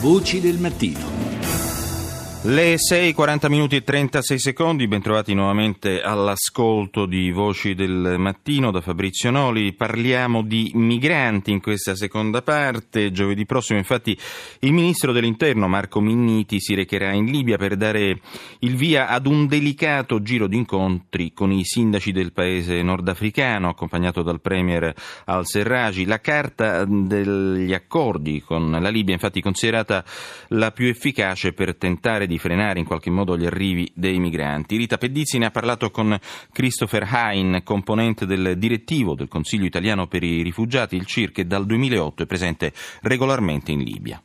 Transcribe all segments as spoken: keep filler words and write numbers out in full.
Voci del mattino. Le sei e quaranta minuti e trentasei secondi, bentrovati nuovamente all'ascolto di Voci del Mattino da Fabrizio Noli. Parliamo di migranti in questa seconda parte. Giovedì prossimo, infatti, il ministro dell'Interno Marco Minniti si recherà in Libia per dare il via ad un delicato giro di incontri con i sindaci del paese nordafricano, accompagnato dal premier Al Serragi. La carta degli accordi con la Libia, infatti, è considerata la più efficace per tentare di frenare in qualche modo gli arrivi dei migranti. Rita Peddizi ne ha parlato con Christopher Hein, componente del direttivo del Consiglio Italiano per i Rifugiati, il C I R, che dal duemilaotto è presente regolarmente in Libia.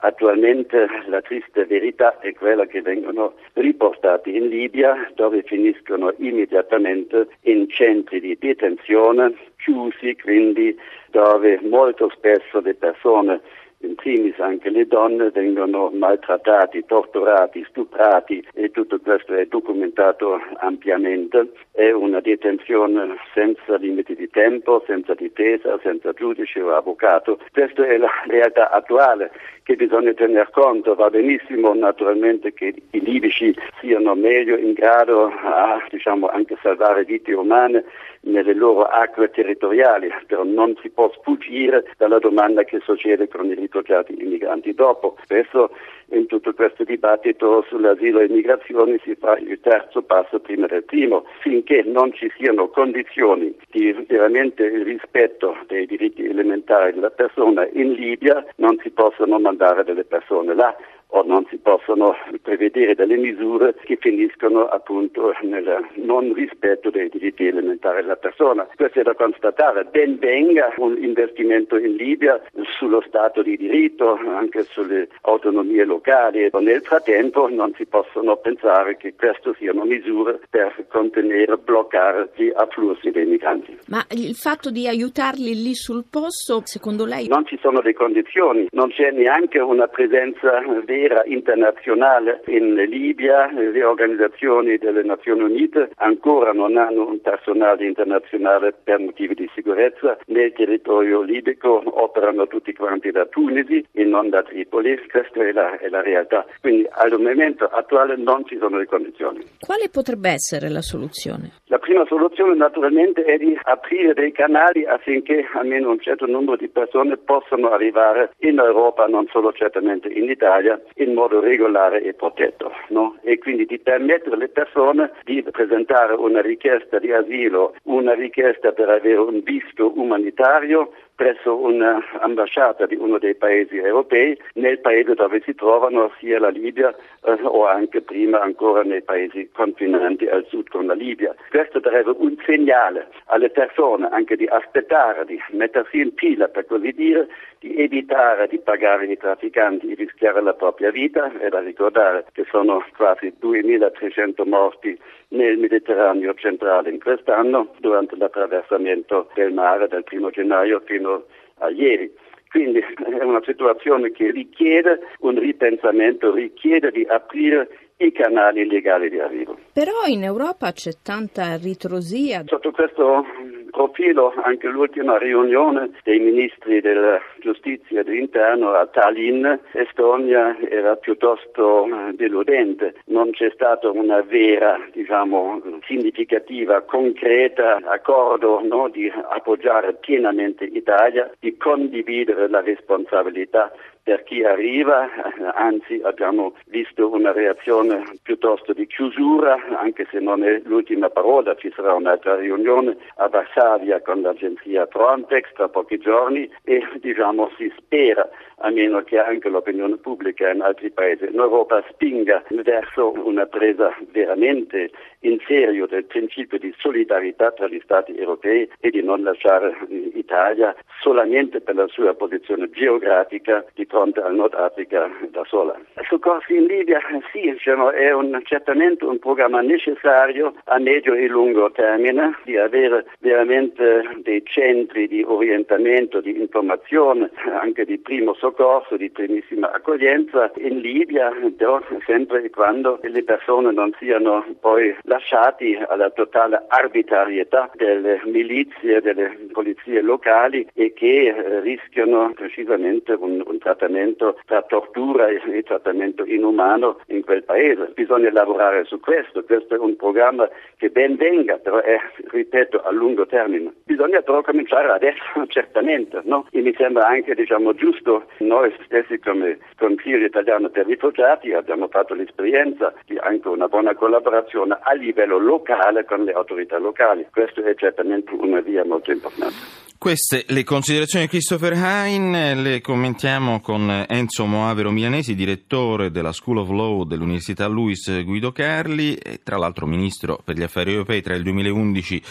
Attualmente la triste verità è quella che vengono riportati in Libia, dove finiscono immediatamente in centri di detenzione chiusi, quindi dove molto spesso le persone, in primis anche le donne, vengono maltrattate, torturate, stuprate, e tutto questo è documentato ampiamente. È una detenzione senza limiti di tempo, senza difesa, senza giudice o avvocato. Questa è la realtà attuale che bisogna tener conto. Va benissimo naturalmente che i libici siano meglio in grado a diciamo anche salvare vite umane nelle loro acque territoriali, però non si può sfuggire dalla domanda che succede con i rifugiati e i migranti dopo. Spesso in tutto questo dibattito sull'asilo e immigrazione si fa il terzo passo prima del primo. Finché non ci siano condizioni di veramente rispetto dei diritti elementari della persona in Libia, non si possono mandare delle persone là, o non si possono prevedere delle misure che finiscono appunto nel non rispetto dei diritti elementari della persona. Questo è da constatare. Ben venga un investimento in Libia sullo Stato di diritto, anche sulle autonomie locali, ma nel frattempo non si possono pensare che queste siano misure per contenere, bloccare gli afflussi dei migranti. Ma il fatto di aiutarli lì sul posto, secondo lei? Non ci sono le condizioni, non c'è neanche una presenza vera internazionale in Libia. Le organizzazioni delle Nazioni Unite ancora non hanno un personale internazionale per motivi di sicurezza. Nel territorio libico operano tutti quanti da Tunisi e non da Tripoli. Questa è la, è la realtà. Quindi al momento attuale non ci sono le condizioni. Quale potrebbe essere la soluzione? La prima soluzione naturalmente è di aprire dei canali affinché almeno un certo numero di persone possano arrivare in Europa, non solo certamente in Italia, in modo regolare e protetto, no? E quindi di permettere alle persone di presentare una richiesta di asilo, una richiesta per avere un visto umanitario presso un'ambasciata di uno dei paesi europei, nel paese dove si trovano, sia la Libia eh, o anche prima ancora nei paesi confinanti al sud con la Libia. Questo darebbe un segnale alle persone anche di aspettare, di mettersi in fila per così dire, di evitare di pagare i trafficanti, di rischiare la propria vita. È da ricordare che sono quasi duemilatrecento morti nel Mediterraneo centrale in quest'anno durante l'attraversamento del mare dal primo gennaio fino a ieri. Quindi è una situazione che richiede un ripensamento, richiede di aprire i canali legali di arrivo. Però in Europa c'è tanta ritrosia. Sotto questo profilo anche l'ultima riunione dei ministri della giustizia e dell'interno a Tallinn, Estonia, era piuttosto deludente. Non c'è stato una vera, diciamo, significativa, concreta accordo, no, di appoggiare pienamente l'Italia, di condividere la responsabilità per chi arriva. Anzi, abbiamo visto una reazione piuttosto di chiusura, anche se non è l'ultima parola. Ci sarà un'altra riunione a Varsavia con l'agenzia Frontex tra pochi giorni e diciamo si spera, a meno che anche l'opinione pubblica in altri paesi in Europa spinga verso una presa veramente in serio del principio di solidarietà tra gli Stati europei e di non lasciare l'Italia solamente per la sua posizione geografica di fronte al Nord Africa da sola. Soccorsi in Libia, sì, diciamo, è un, certamente un programma necessario a medio e lungo termine, di avere veramente dei centri di orientamento, di informazione, anche di primo soccorso, di primissima accoglienza in Libia, però sempre e quando le persone non siano poi lasciate alla totale arbitrarietà delle milizie, delle polizie locali, e che eh, rischiano precisamente un, un trattamento trattamento, tra tortura e trattamento inumano in quel paese. Bisogna lavorare su questo, questo è un programma che ben venga, però è, ripeto, a lungo termine. Bisogna però cominciare adesso, certamente, no? E mi sembra anche, diciamo, giusto, noi stessi come Consiglio Italiano per i Rifugiati abbiamo fatto l'esperienza di anche una buona collaborazione a livello locale con le autorità locali. Questo è certamente una via molto importante. Queste le considerazioni di Christopher Hein, le commentiamo con Enzo Moavero Milanesi, direttore della School of Law dell'Università Luiss Guido Carli e tra l'altro ministro per gli affari europei tra il duemilaundici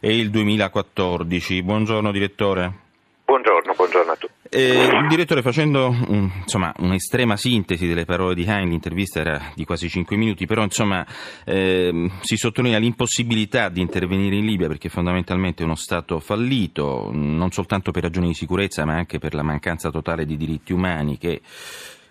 e il duemilaquattordici. Buongiorno direttore. Buongiorno, buongiorno a tutti. Eh, direttore, facendo um, insomma un'estrema sintesi delle parole di Hein, l'intervista era di quasi cinque minuti, però insomma eh, si sottolinea l'impossibilità di intervenire in Libia perché fondamentalmente è uno Stato fallito, non soltanto per ragioni di sicurezza ma anche per la mancanza totale di diritti umani che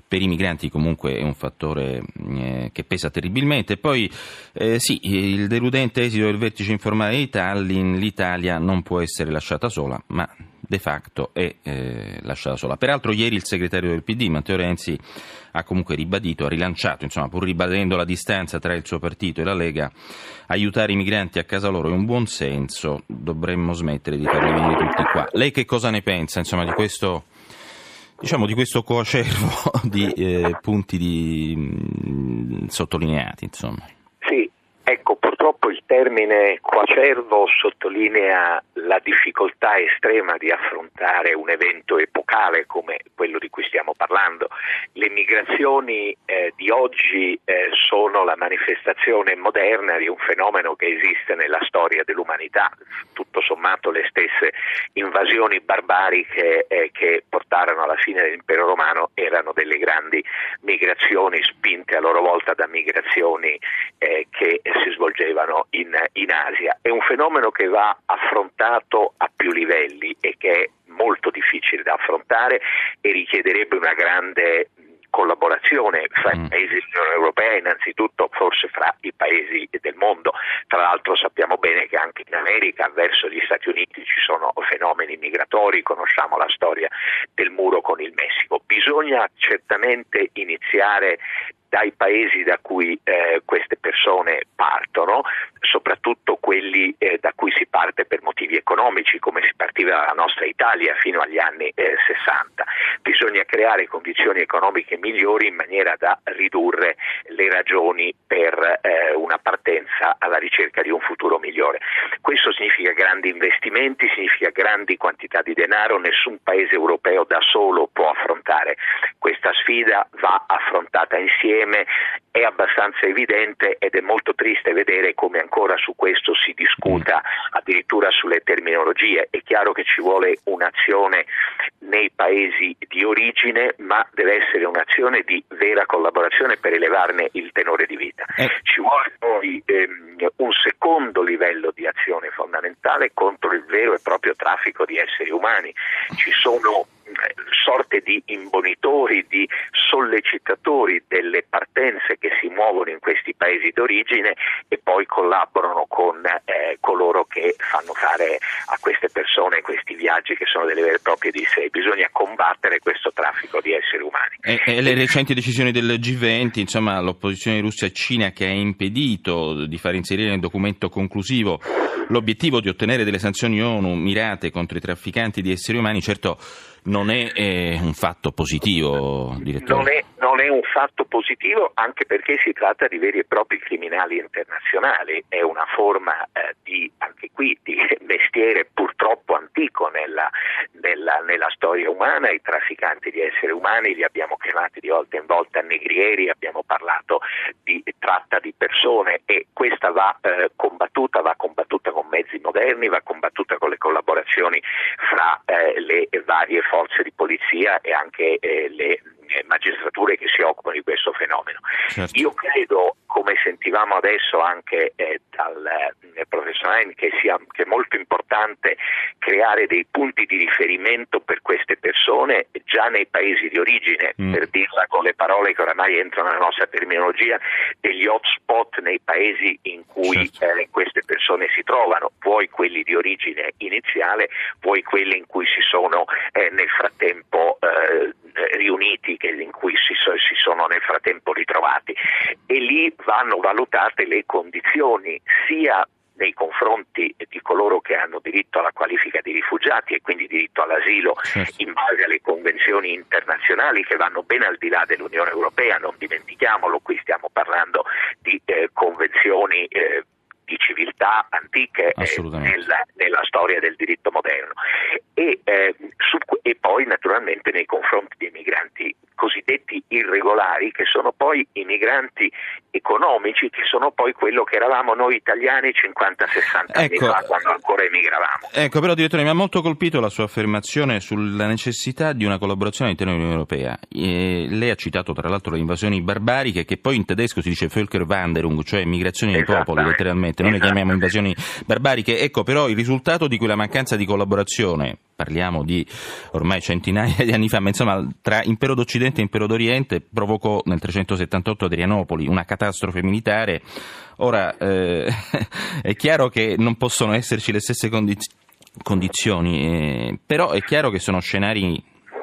per i migranti comunque è un fattore eh, che pesa terribilmente. Poi eh, sì, il deludente esito del vertice informale di Tallinn, l'Italia non può essere lasciata sola, ma de facto è eh, lasciata sola. Peraltro ieri il segretario del P D, Matteo Renzi, ha comunque ribadito, ha rilanciato, insomma, pur ribadendo la distanza tra il suo partito e la Lega, aiutare i migranti a casa loro è un buon senso, dovremmo smettere di farli venire tutti qua. Lei che cosa ne pensa, insomma, di questo, diciamo, di questo coacervo di eh, punti di, mh, sottolineati, insomma? Sì, ecco, purtroppo il termine coacervo sottolinea la difficoltà estrema di affrontare un evento epocale come quello di cui stiamo parlando. Le migrazioni eh, di oggi eh, sono la manifestazione moderna di un fenomeno che esiste nella storia dell'umanità, tutto sommato le stesse invasioni barbariche eh, che portarono alla fine dell'Impero Romano erano delle grandi migrazioni spinte a loro volta da migrazioni eh, che si svolgevano in, in Asia. È un fenomeno che va affrontato a più livelli e che è molto difficile da affrontare e richiederebbe una grande collaborazione fra i paesi dell'Unione Europea, innanzitutto forse fra i paesi del mondo. Tra l'altro sappiamo bene che anche in America verso gli Stati Uniti ci sono fenomeni migratori, conosciamo la storia del muro con il Messico. Bisogna certamente iniziare dai paesi da cui eh, queste persone partono, soprattutto quelli eh, da cui si parte per motivi economici, come si partiva dalla nostra Italia fino agli anni eh, sessanta. Bisogna creare condizioni economiche migliori in maniera da ridurre le ragioni per eh, una partenza alla ricerca di un futuro migliore. Questo significa grandi investimenti, significa grandi quantità di denaro, nessun paese europeo da solo può affrontare questa sfida, va affrontata insieme. È abbastanza evidente ed è molto triste vedere come ancora su questo si discuta, addirittura sulle terminologie. È chiaro che ci vuole un'azione nei paesi di origine, ma deve essere un'azione di vera collaborazione per elevarne il tenore di vita. Ci vuole poi ehm, un secondo livello di azione fondamentale contro il vero e proprio traffico di esseri umani. Ci sono sorte di imbonitori, di sollecitatori delle partenze che si muovono in questi paesi d'origine e poi collaborano con eh, coloro che fanno fare a queste persone questi viaggi che sono delle vere e proprie di sé. Bisogna combattere questo traffico di esseri umani. E, e le recenti decisioni del G venti, insomma l'opposizione Russia e Cina che ha impedito di far inserire nel documento conclusivo l'obiettivo di ottenere delle sanzioni ONU mirate contro i trafficanti di esseri umani, certo non è eh, un fatto positivo, direttore. Non è, non è un fatto positivo anche perché si tratta di veri e propri criminali internazionali, è una forma eh, di, anche qui, di mestiere purtroppo antico nella, nella, nella storia umana. I trafficanti di esseri umani li abbiamo chiamati di volta in volta negrieri, abbiamo parlato di tratta di persone e questa va eh, combattuta, va combattuta con mezzi moderni, va combattuta con le collaborazioni fra eh, le varie forze di polizia e anche eh, le eh, magistrature che si occupano di questo fenomeno. Certo. Io credo, come sentivamo adesso anche eh, dal eh, professor Hein, che sia che è molto importante creare dei punti di riferimento per queste persone già nei paesi di origine, mm. per dirla con le parole che oramai entrano nella nostra terminologia, degli hotspot nei paesi in cui certo. eh, queste persone si trovano, vuoi quelli di origine iniziale, vuoi quelli in cui si sono eh, nel frattempo eh, riuniti che, in cui si, si sono nel frattempo ritrovati, e lì vanno valutate le condizioni sia nei confronti di coloro che hanno diritto alla qualifica di rifugiati e quindi diritto all'asilo, certo, in base alle convenzioni internazionali che vanno ben al di là dell'Unione Europea. Non dimentichiamolo, qui stiamo parlando di eh, convenzioni eh, di civiltà antiche eh, nella, nella storia del diritto moderno, e, eh, su, e poi naturalmente nei confronti dei migranti cosiddetti irregolari, che sono poi i migranti economici, che sono poi quello che eravamo noi italiani cinquanta sessanta ecco, anni fa, quando ancora emigravamo. Ecco, però direttore, mi ha molto colpito la sua affermazione sulla necessità di una collaborazione all'interno dell'Unione Europea. E lei ha citato tra l'altro le invasioni barbariche, che poi in tedesco si dice Völkerwanderung, cioè migrazioni dei popoli letteralmente, noi le chiamiamo invasioni barbariche. Ecco, però il risultato di quella mancanza di collaborazione, parliamo di ormai centinaia di anni fa, ma insomma tra impero d'Occidente e impero d'Oriente, provocò nel trecentosettantotto Adrianopoli una catastrofe militare. Ora eh, è chiaro che non possono esserci le stesse condiz- condizioni, eh, però è chiaro che sono scenari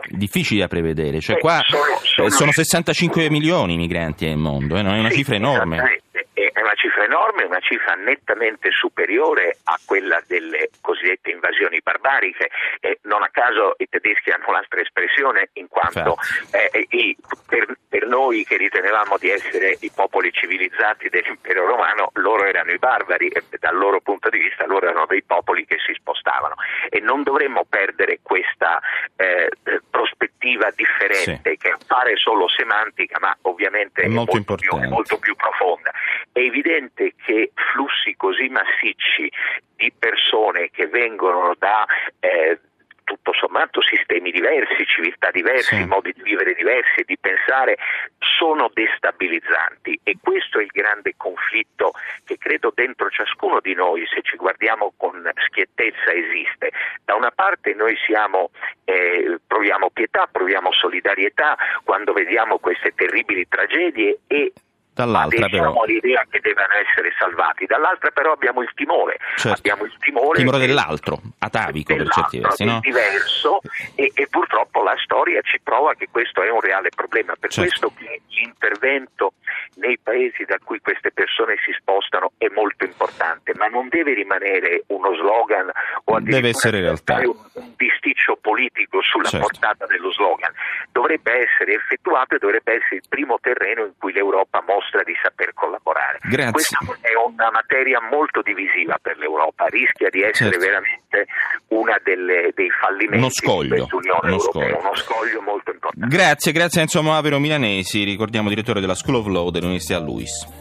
difficili da prevedere, cioè qua eh, sono sessantacinque milioni di migranti nel mondo, eh, no? È una cifra enorme. È una cifra enorme, una cifra nettamente superiore a quella delle cosiddette invasioni barbariche. Eh, non a caso i tedeschi hanno un'altra espressione, in quanto eh, i, per, per noi che ritenevamo di essere i popoli civilizzati dell'impero romano, loro erano i barbari, e dal loro punto di vista loro erano dei popoli che si spostavano, e non dovremmo perdere questa eh, prospettiva differente, sì, che appare solo semantica, ma ovviamente è molto, è molto, più, è molto più profonda. È evidente che flussi così massicci di persone che vengono da eh, tutto sommato sistemi diversi, civiltà diversi, sì, modi di vivere diversi e di pensare, sono destabilizzanti, e questo è il grande conflitto che credo dentro ciascuno di noi, se ci guardiamo con schiettezza, esiste. Da una parte noi siamo, eh, proviamo pietà, proviamo solidarietà quando vediamo queste terribili tragedie, e dall'altra però l'idea che devono essere salvati, dall'altra però abbiamo il timore, certo, abbiamo il timore, timore dell'altro, atavico dell'altro, per certi versi, no? Diverso, e, e purtroppo la storia ci prova che questo è un reale problema, per certo, questo che l'intervento nei paesi da cui queste persone si spostano è molto importante, ma non deve rimanere uno slogan o addirittura deve essere realtà, un bisticcio politico sulla, certo, portata dello slogan. Dovrebbe essere effettuato, e dovrebbe essere il primo terreno in cui l'Europa mostra di saper collaborare. Grazie. Questa è una materia molto divisiva per l'Europa, rischia di essere, certo, veramente una delle, dei fallimenti, uno scoglio, dell'Unione uno Europea, scoglio. uno scoglio molto importante. Grazie, grazie Enzo Moavero Milanesi, ricordiamo direttore della School of Law dell'Università Luiss.